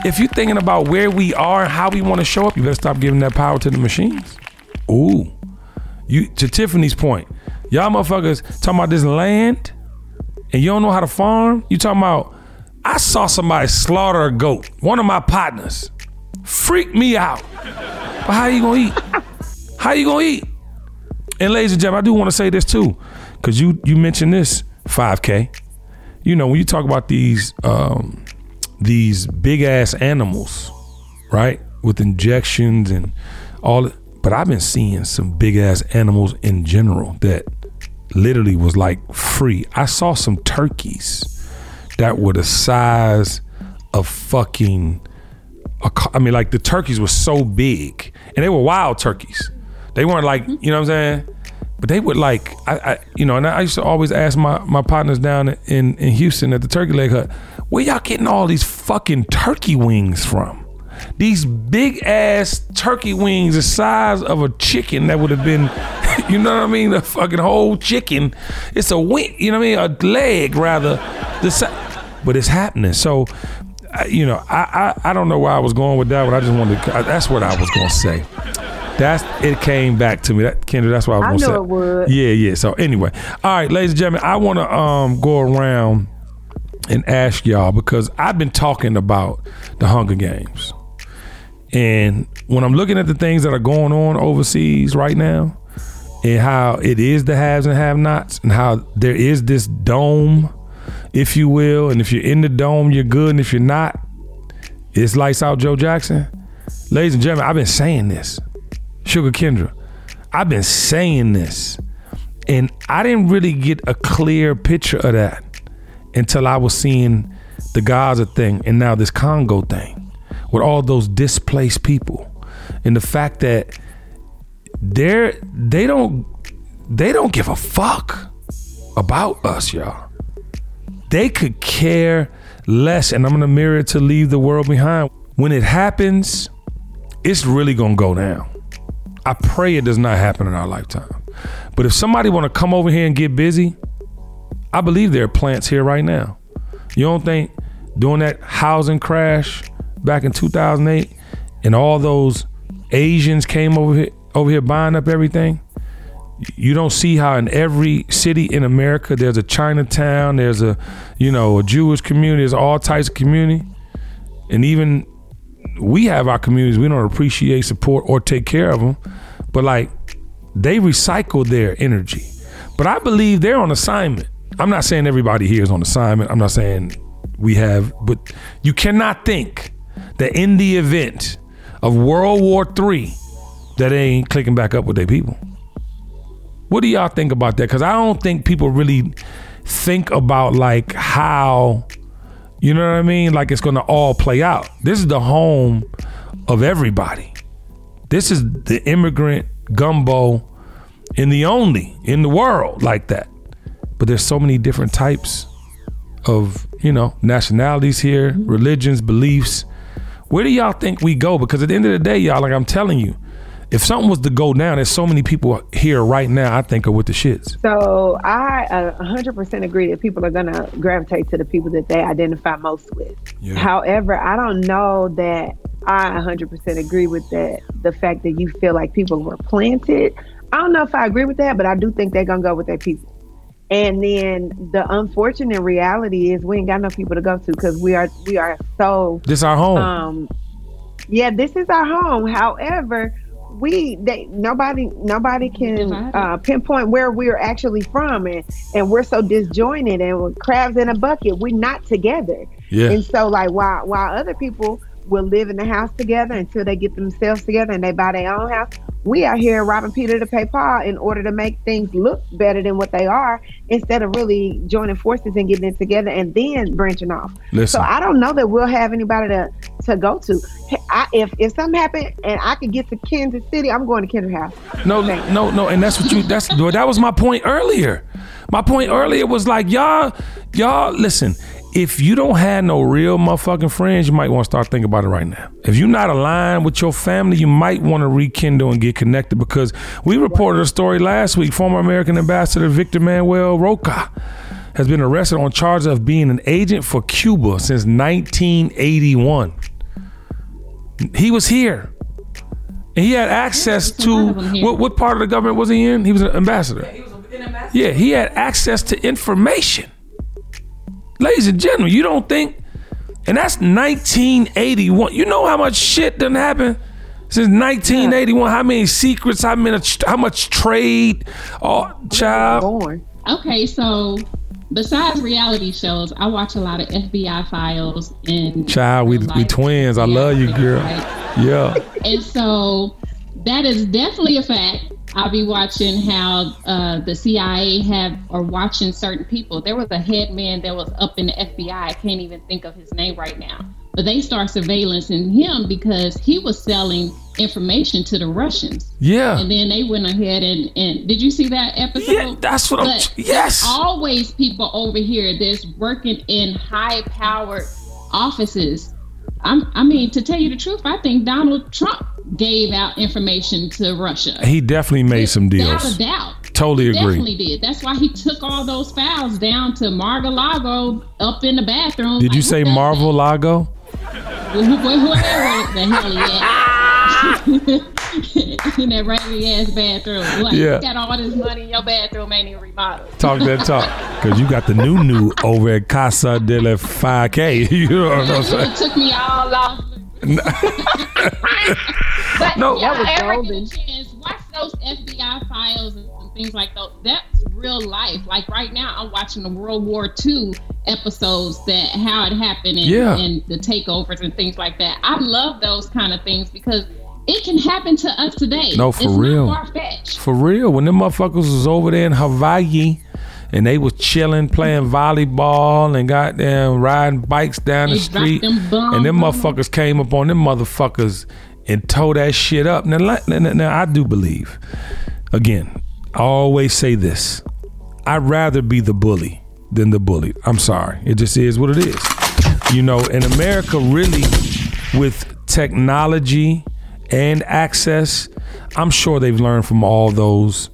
if you're thinking about where we are and how we want to show up, you better stop giving that power to the machines. Ooh. You, to Tiffany's point, y'all motherfuckers talking about this land and you don't know how to farm? You talking about, I saw somebody slaughter a goat. One of my partners freaked me out. But how you gonna eat? How you gonna eat? And ladies and gentlemen, I do want to say this too, because you you mentioned this five K. You know, when you talk about these um, these big ass animals, right, with injections and all, but I've been seeing some big ass animals in general that literally was like free. I saw some turkeys that were the size of fucking, a, I mean, like the turkeys were so big, and they were wild turkeys. They weren't like, you know what I'm saying? But they would like, I, I you know, and I used to always ask my, my partners down in, in Houston at the Turkey Leg Hut, where y'all getting all these fucking turkey wings from? These big ass turkey wings the size of a chicken that would have been, you know what I mean? A fucking whole chicken. It's a wing, you know what I mean? A leg rather. The si- but it's happening. So, you know, I, I, I don't know where I was going with that, but I just wanted to, that's what I was going to say. That's it came back to me. That Kendra, that's what I was going to say. I knew it would. Yeah, yeah. So anyway. All right, ladies and gentlemen, I want to um go around and ask y'all, because I've been talking about the Hunger Games. And when I'm looking at the things that are going on overseas right now, and how it is the haves and have-nots, and how there is this dome, if you will, and if you're in the dome, you're good, and if you're not, it's lights out, Joe Jackson. Ladies and gentlemen, I've been saying this. Sugar Kendra, I've been saying this, and I didn't really get a clear picture of that until I was seeing the Gaza thing and now this Congo thing with all those displaced people, and the fact that they're, they don't they don't give a fuck about us, y'all. They could care less, and I'm gonna mirror it to Leave the World Behind. When it happens, it's really gonna go down. I pray it does not happen in our lifetime. But if somebody wanna come over here and get busy, I believe there are plants here right now. You don't think during that housing crash back in two thousand eight and all those Asians came over here, over here buying up everything? You don't see how in every city in America there's a Chinatown, there's a, you know, a Jewish community, there's all types of community. And even we have our communities, we don't appreciate, support, or take care of them. But like, they recycle their energy. But I believe they're on assignment. I'm not saying everybody here is on assignment. I'm not saying we have, but you cannot think that in the event of World War Three, that they ain't clicking back up with their people. What do y'all think about that? Because I don't think people really think about like how, you know what I mean? Like it's gonna all play out. This is the home of everybody. This is the immigrant gumbo in the only, in the world like that. But there's so many different types of, you know, nationalities here, religions, beliefs. Where do y'all think we go? Because at the end of the day, y'all, like I'm telling you, if something was to go down, there's so many people here right now I think are with the shits. So I uh, one hundred percent agree that people are going to gravitate to the people that they identify most with. Yeah. However, I don't know that I one hundred percent agree with that. The fact that you feel like people were planted. I don't know if I agree with that, but I do think they're going to go with their people. And then the unfortunate reality is we ain't got no people to go to because we are, we are so... This our home. Um, yeah, this is our home. However... We they nobody nobody can uh, pinpoint where we're actually from, and, and we're so disjointed and we're crabs in a bucket. We're not together. Yeah. And so like while while other people will live in the house together until they get themselves together and they buy their own house, we are here robbing Peter to pay Paul in order to make things look better than what they are, instead of really joining forces and getting it together and then branching off. Listen. So I don't know that we'll have anybody to to go to. I, if if something happened and I could get to Kansas City, I'm going to Kendra's house. No, Thanks. no, no, and that's what you. That's that was my point earlier. My point earlier was like y'all, y'all listen. If you don't have no real motherfucking friends, you might want to start thinking about it right now. If you're not aligned with your family, you might want to rekindle and get connected, because we reported a story last week. Former American Ambassador Victor Manuel Roca has been arrested on charges of being an agent for Cuba since nineteen eighty-one. He was here. And he had access to, what, what part of the government was he in? He was an ambassador. Yeah, he was an ambassador. Yeah, he had access to information. Ladies and gentlemen, you don't think, and that's nineteen eighty-one. You know how much shit done happened since nineteen eighty-one? How many secrets, how many, how much trade, oh, child. Okay, so besides reality shows, I watch a lot of F B I Files. And child, we, we twins. I love you, girl. Yeah. And so that is definitely a fact. I'll be watching how uh, the C I A have are watching certain people. There was a head man that was up in the F B I. I can't even think of his name right now. But they start surveillancing him because he was selling information to the Russians. Yeah. And then they went ahead and, and did you see that episode? Yeah, that's what but I'm... Yes. Always people over here that's working in high-powered offices. I'm, I mean, to tell you the truth, I think Donald Trump gave out information to Russia. He definitely made some deals. Without a doubt. Totally agree. Definitely did. That's why he took all those files down to Mar-a-Lago up in the bathroom. Did like, you say Mar-a-Lago? Where the hell he at? in that rainy ass bathroom. Like, yeah. You got all this money in your bathroom, ain't even remodeled. Talk that talk. Because you got the new new over at Casa de la five K. You know what I'm saying? It took me all off. But no, y'all ever golden. Get a chance, watch those F B I files and things like that. That's real life. Like right now, I'm watching the World War Two episodes that how it happened and, yeah. and the takeovers and things like that. I love those kind of things because it can happen to us today. No, for it's real. Not far-fetched. For real. When them motherfuckers was over there in Hawaii. And they was chilling, playing volleyball, and goddamn riding bikes down the street. Them bum, and them motherfuckers came up on them motherfuckers and tore that shit up. Now, now, now, I do believe, again, I always say this: I'd rather be the bully than the bullied. I'm sorry, it just is what it is, you know. And America really, with technology and access, I'm sure they've learned from all those.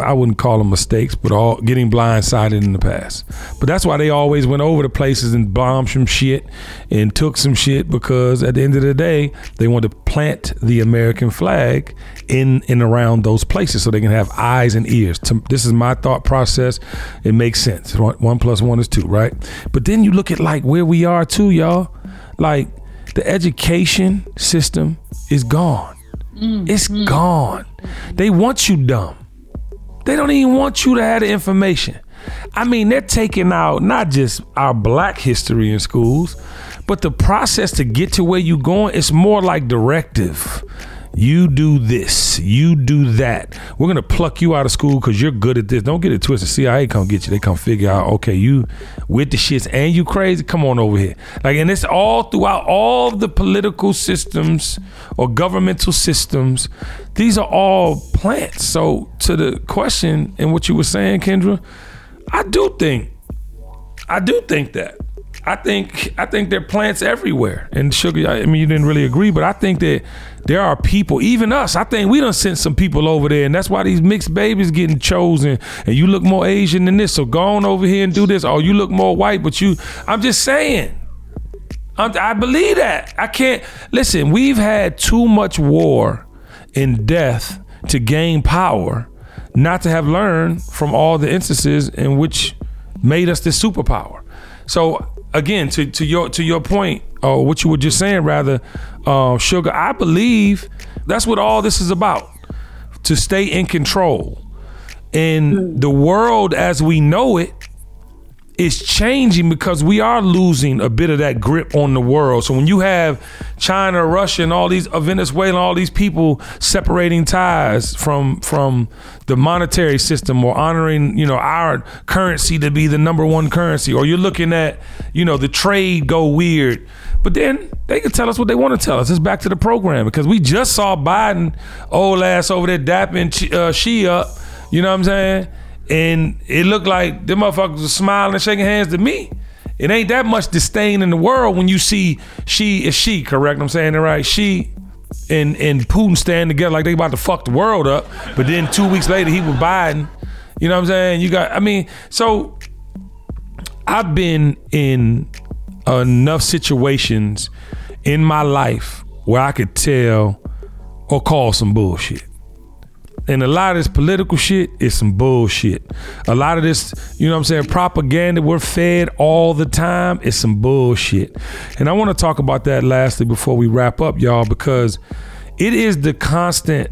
I wouldn't call them mistakes, but all getting blindsided in the past. But that's why they always went over to places and bombed some shit and took some shit, because at the end of the day, they want to plant the American flag in and around those places so they can have eyes and ears. This is my thought process. It makes sense. One plus one is two, right? But then you look at like where we are too, y'all. Like the education system is gone. Mm, it's mm. gone. They want you dumb. They don't even want you to have the information. I mean, they're taking out not just our black history in schools, but the process to get to where you're going, it's more like directive. You do this, you do that. We're going to pluck you out of school because you're good at this. Don't get it twisted. C I A come get you. They come figure out, okay, you with the shits and you crazy? Come on over here. Like, and it's all throughout all the political systems or governmental systems. These are all plants. So to the question and what you were saying, Kendra, I do think, I do think that. I think I think there are plants everywhere. And Sugar, I mean, you didn't really agree, but I think that there are people, even us, I think we done sent some people over there, and that's why these mixed babies getting chosen, and you look more Asian than this, so go on over here and do this, or you look more white, but you, I'm just saying, I'm, I believe that. I can't, listen, we've had too much war and death to gain power, not to have learned from all the instances in which made us this superpower. So, again, to, to your to your point, or what you were just saying, rather, uh, Sugar, I believe that's what all this is about, to stay in control. And the world as we know it is changing because we are losing a bit of that grip on the world. So when you have China, Russia, and all these, uh, Venezuela, and all these people separating ties from from the monetary system, or honoring, you know, our currency to be the number one currency, or you're looking at, you know, the trade go weird. But then they can tell us what they want to tell us. It's back to the program, because we just saw Biden, old ass over there dapping uh, she up. You know what I'm saying? And it looked like them motherfuckers were smiling and shaking hands to me. It ain't that much disdain in the world when you see she is she, correct? I'm saying it right. She and and Putin stand together like they about to fuck the world up. But then two weeks later, he was Biden. You know what I'm saying? You got, I mean, so I've been in enough situations in my life where I could tell or call some bullshit. And a lot of this political shit is some bullshit. A lot of this, you know what I'm saying, propaganda we're fed all the time is some bullshit. And I want to talk about that lastly before we wrap up, y'all, because it is the constant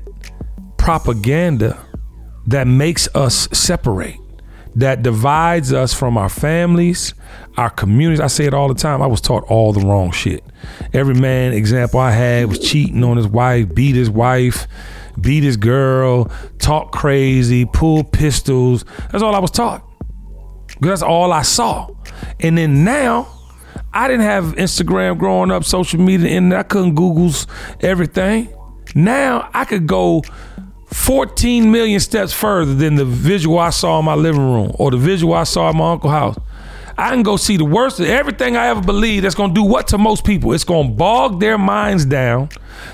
propaganda that makes us separate, that divides us from our families, our communities. I say it all the time. I was taught all the wrong shit. Every man example I had was cheating on his wife, beat his wife, beat his girl, talk crazy, pull pistols. That's all I was taught. That's all I saw. And then now, I didn't have Instagram growing up, social media, and I couldn't Google everything. Now I could go fourteen million steps further than the visual I saw in my living room or the visual I saw in my uncle's house. I can go see the worst of everything I ever believed. That's going to do what to most people? It's going to bog their minds down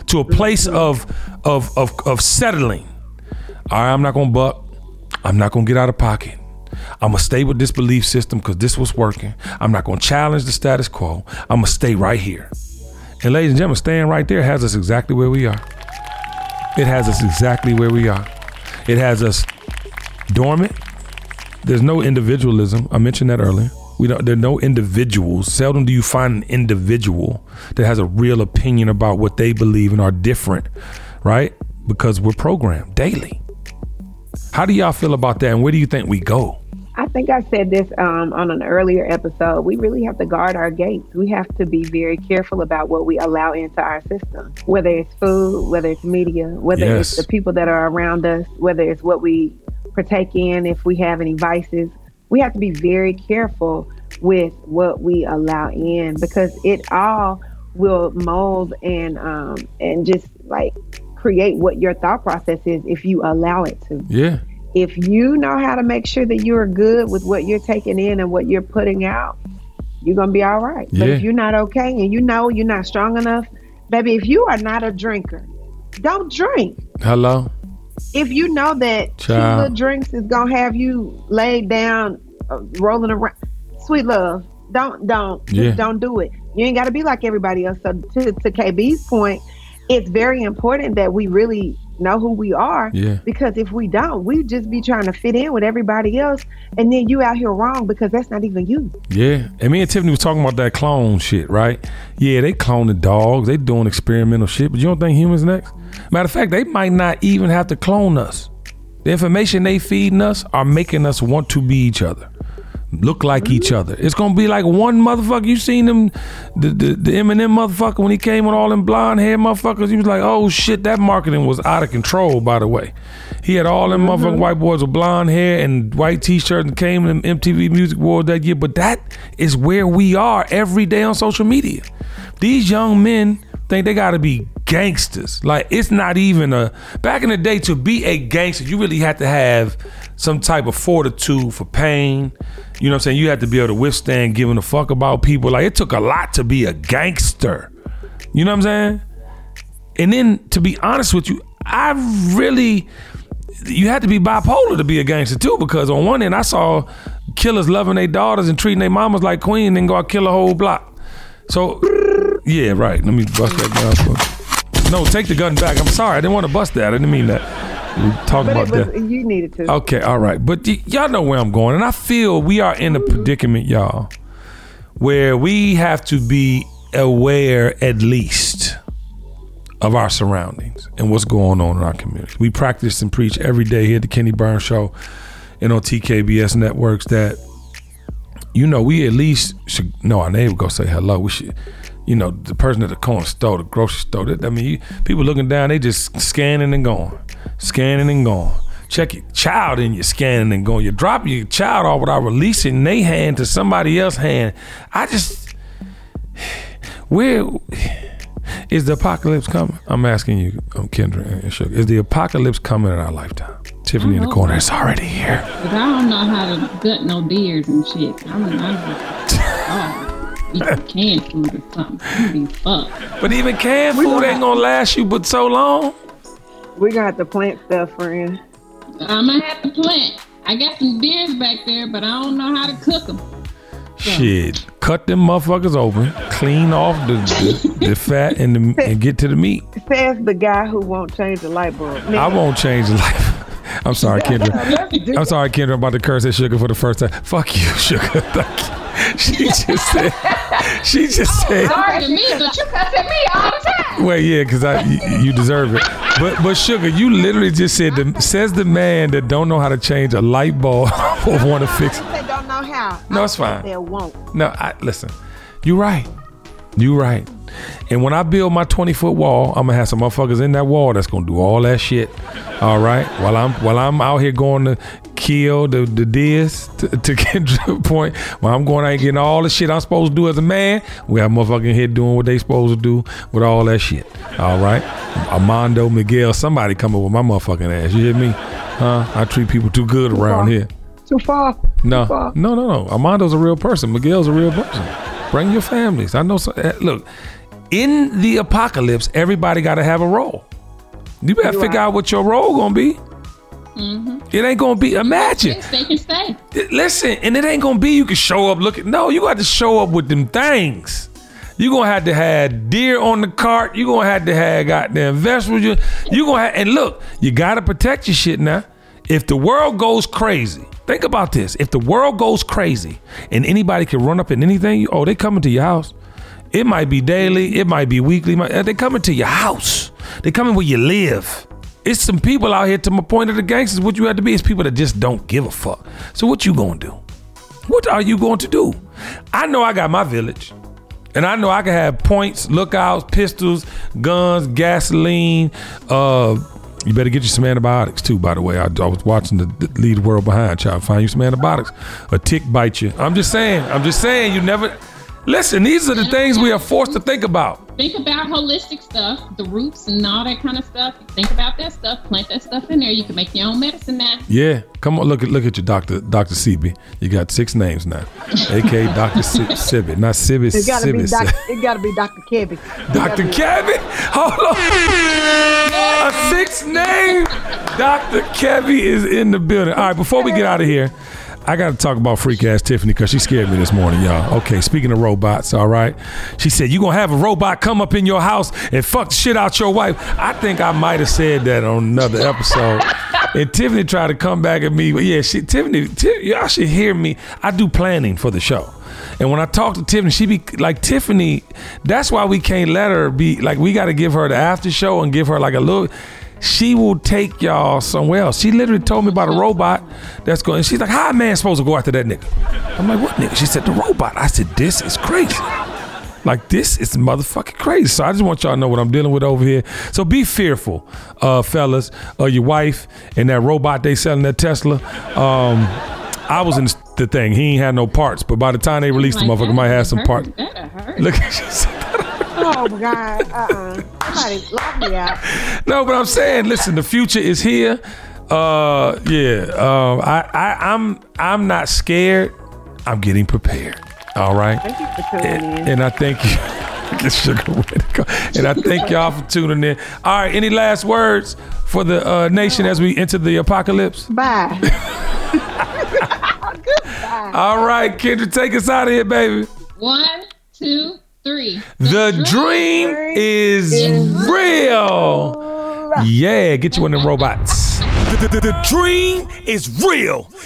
to a place of of of, of settling. All right, I'm not going to buck. I'm not going to get out of pocket. I'm going to stay with this belief system because this was working. I'm not going to challenge the status quo. I'm going to stay right here. And ladies and gentlemen, staying right there has us exactly where we are. It has us exactly where we are. It has us dormant. There's no individualism. I mentioned that earlier. We don't, there are no individuals. Seldom do you find an individual that has a real opinion about what they believe and are different, right? Because we're programmed daily. How do y'all feel about that? And where do you think we go? I think I said this um, on an earlier episode. We really have to guard our gates. We have to be very careful about what we allow into our system, whether it's food, whether it's media, whether yes. it's the people that are around us, whether it's what we partake in, if we have any vices. We have to be very careful with what we allow in, because it all will mold and um, and just like create what your thought process is if you allow it to. Yeah. If you know how to make sure that you're good with what you're taking in and what you're putting out, you're going to be all right. Yeah. But if you're not okay and you know you're not strong enough, baby, if you are not a drinker, don't drink. Hello? If you know that two little drinks is going to have you laid down, uh, rolling around, sweet love, don't, don't, yeah. just don't do it. You ain't got to be like everybody else. So to, to K B's point, it's very important that we really know who we are, yeah. because if we don't, we just be trying to fit in with everybody else, and then you out here wrong because that's not even you. Yeah. And me and Tiffany was talking about that clone shit, right? Yeah, they cloning dogs, they doing experimental shit, but you don't think humans next? Matter of fact, they might not even have to clone us. The information they feeding us are making us want to be each other, look like mm-hmm. each other. It's gonna be like one motherfucker. You seen them, the, the the M and M motherfucker, when he came with all them blonde hair motherfuckers, he was like, oh shit, that marketing was out of control, by the way. He had all them mm-hmm. motherfucking white boys with blonde hair and white t-shirts and came to them M T V Music Awards that year. But that is where we are every day on social media. These young men think they gotta be gangsters. Like, it's not even a, back in the day, to be a gangster, you really had to have some type of fortitude for pain. You know what I'm saying? You had to be able to withstand giving a fuck about people. Like, it took a lot to be a gangster. You know what I'm saying? And then, to be honest with you, I really, you had to be bipolar to be a gangster too, because on one end, I saw killers loving their daughters and treating their mamas like queen and then go out kill a whole block. So, yeah, right. Let me bust that gun for No, take the gun back. I'm sorry. I didn't want to bust that. I didn't mean that. We talk about was, that. You needed to. Okay, all right. But y- y'all know where I'm going. And I feel we are in a predicament, y'all, where we have to be aware at least of our surroundings and what's going on in our community. We practice and preach every day here at the Kenny Burns Show and on T K B S networks that, you know, we at least should, no, our neighbor go say hello. We should. You know, the person at the corner store, the grocery store, that, I mean, you, people looking down, they just scanning and going, scanning and going. Check your child in, you're scanning and going. You drop your child off without releasing their hand to somebody else's hand. I just, where is the apocalypse coming? I'm asking you, um, Kendra and Sugar, is the apocalypse coming in our lifetime? Tiffany in the corner, it's already here. But I don't know how to gut no beers and shit. I mean, I'm just, oh. Even canned food or something. Fuck. But even canned food gonna ain't gonna last you but so long. We gonna have to plant stuff, friend. I'm gonna have to plant. I got some beers back there, but I don't know how to cook them. So. Shit, cut them motherfuckers open, clean off the the, the fat and the, and get to the meat. Says the guy who won't change the light bulb. I won't change the light bulb. I'm sorry, Kendra. I'm sorry, Kendra. I'm about to curse at Sugar for the first time. Fuck you, Sugar. Thank you. She just said. She just oh, said. Sorry to me, but you cuss at me all the time. Well, yeah, because I you, you deserve it. But but Sugar, you literally just said the, says the man that don't know how to change a light bulb or want to fix it. They don't know how. No, it's fine. They won't. No, I listen. You're right. You're right. And when I build my twenty foot wall, I'm gonna have some motherfuckers in that wall that's gonna do all that shit. All right, while I'm while I'm out here going to kill the the deers to, to get to the point where I'm going out and getting all the shit I'm supposed to do as a man. We have motherfucking here doing what they supposed to do with all that shit. All right, Armando, Miguel, somebody come up with my motherfucking ass. You hear me? Huh? I treat people too good too around far. here. Too far. No, too far. no, no, no. Armando's a real person. Miguel's a real person. Bring your families. I know. Some, look. In the apocalypse, everybody got to have a role. You better you figure are. out what your role going to be. Mm-hmm. It ain't going to be, imagine. They can stay. Listen, and it ain't going to be you can show up looking. No, you got to show up with them things. You gonna have to have deer on the cart. You gonna have to have goddamn vegetables. You you gonna have, and look, you gotta protect your shit now. If the world goes crazy, think about this. If the world goes crazy and anybody can run up in anything, oh, they coming to your house. It might be daily, it might be weekly. They coming to your house. They coming where you live. It's some people out here, to my point of the gangsters, what you have to be is people that just don't give a fuck. So what you gonna do? What are you going to do? I know I got my village. And I know I can have points, lookouts, pistols, guns, gasoline. Uh, you better get you some antibiotics too, by the way. I, I was watching the, the Leave the World Behind. Try to find you some antibiotics. A tick bite you. I'm just saying. I'm just saying. You never... Listen, these are the things we are forced to think about. Think about holistic stuff, the roots and all that kind of stuff. Think about that stuff. Plant that stuff in there. You can make your own medicine now. Yeah. Come on, look at look at your doctor, Doctor Sebi. You got six names now. A K A Doctor Sebi. Not Sebi, Sebi. It got to be Doctor Kebby. Doctor Kebby? Hold on. A six name? Doctor Kebby is in the building. All right, before we get out of here, I got to talk about freak ass Tiffany because she scared me this morning, y'all. Okay, speaking of robots, all right. She said, you going to have a robot come up in your house and fuck the shit out your wife. I think I might have said that on another episode. And Tiffany tried to come back at me. But yeah, she, Tiffany, Tiff, y'all should hear me. I do planning for the show. And when I talk to Tiffany, she be like, Tiffany, that's why we can't let her be, like, we got to give her the after show and give her like a little... She will take y'all somewhere else. She literally told me about a robot that's going, and she's like, how a man supposed to go after that nigga? I'm like, what nigga? She said, the robot. I said, this is crazy. Like, this is motherfucking crazy. So I just want y'all to know what I'm dealing with over here. So be fearful, uh, fellas, of uh, your wife and that robot they selling, that Tesla. Um, I was in the thing. He ain't had no parts, but by the time they released the motherfucker, might have some parts. Look at you. Oh my God! Uh-uh. Somebody lock me out. No, but I'm saying, listen, the future is here. Uh, yeah. Um, I, I, I'm, I'm not scared. I'm getting prepared. All right. Thank you for tuning and, in. And I thank you. Get sugar way to go. And I thank y'all for tuning in. All right. Any last words for the uh, nation as we enter the apocalypse? Bye. Goodbye. All right, Kendra, take us out of here, baby. One, two. Three. The, the dream, dream is, is real. real. Yeah, get you one of them robots. The, the, the, the dream is real.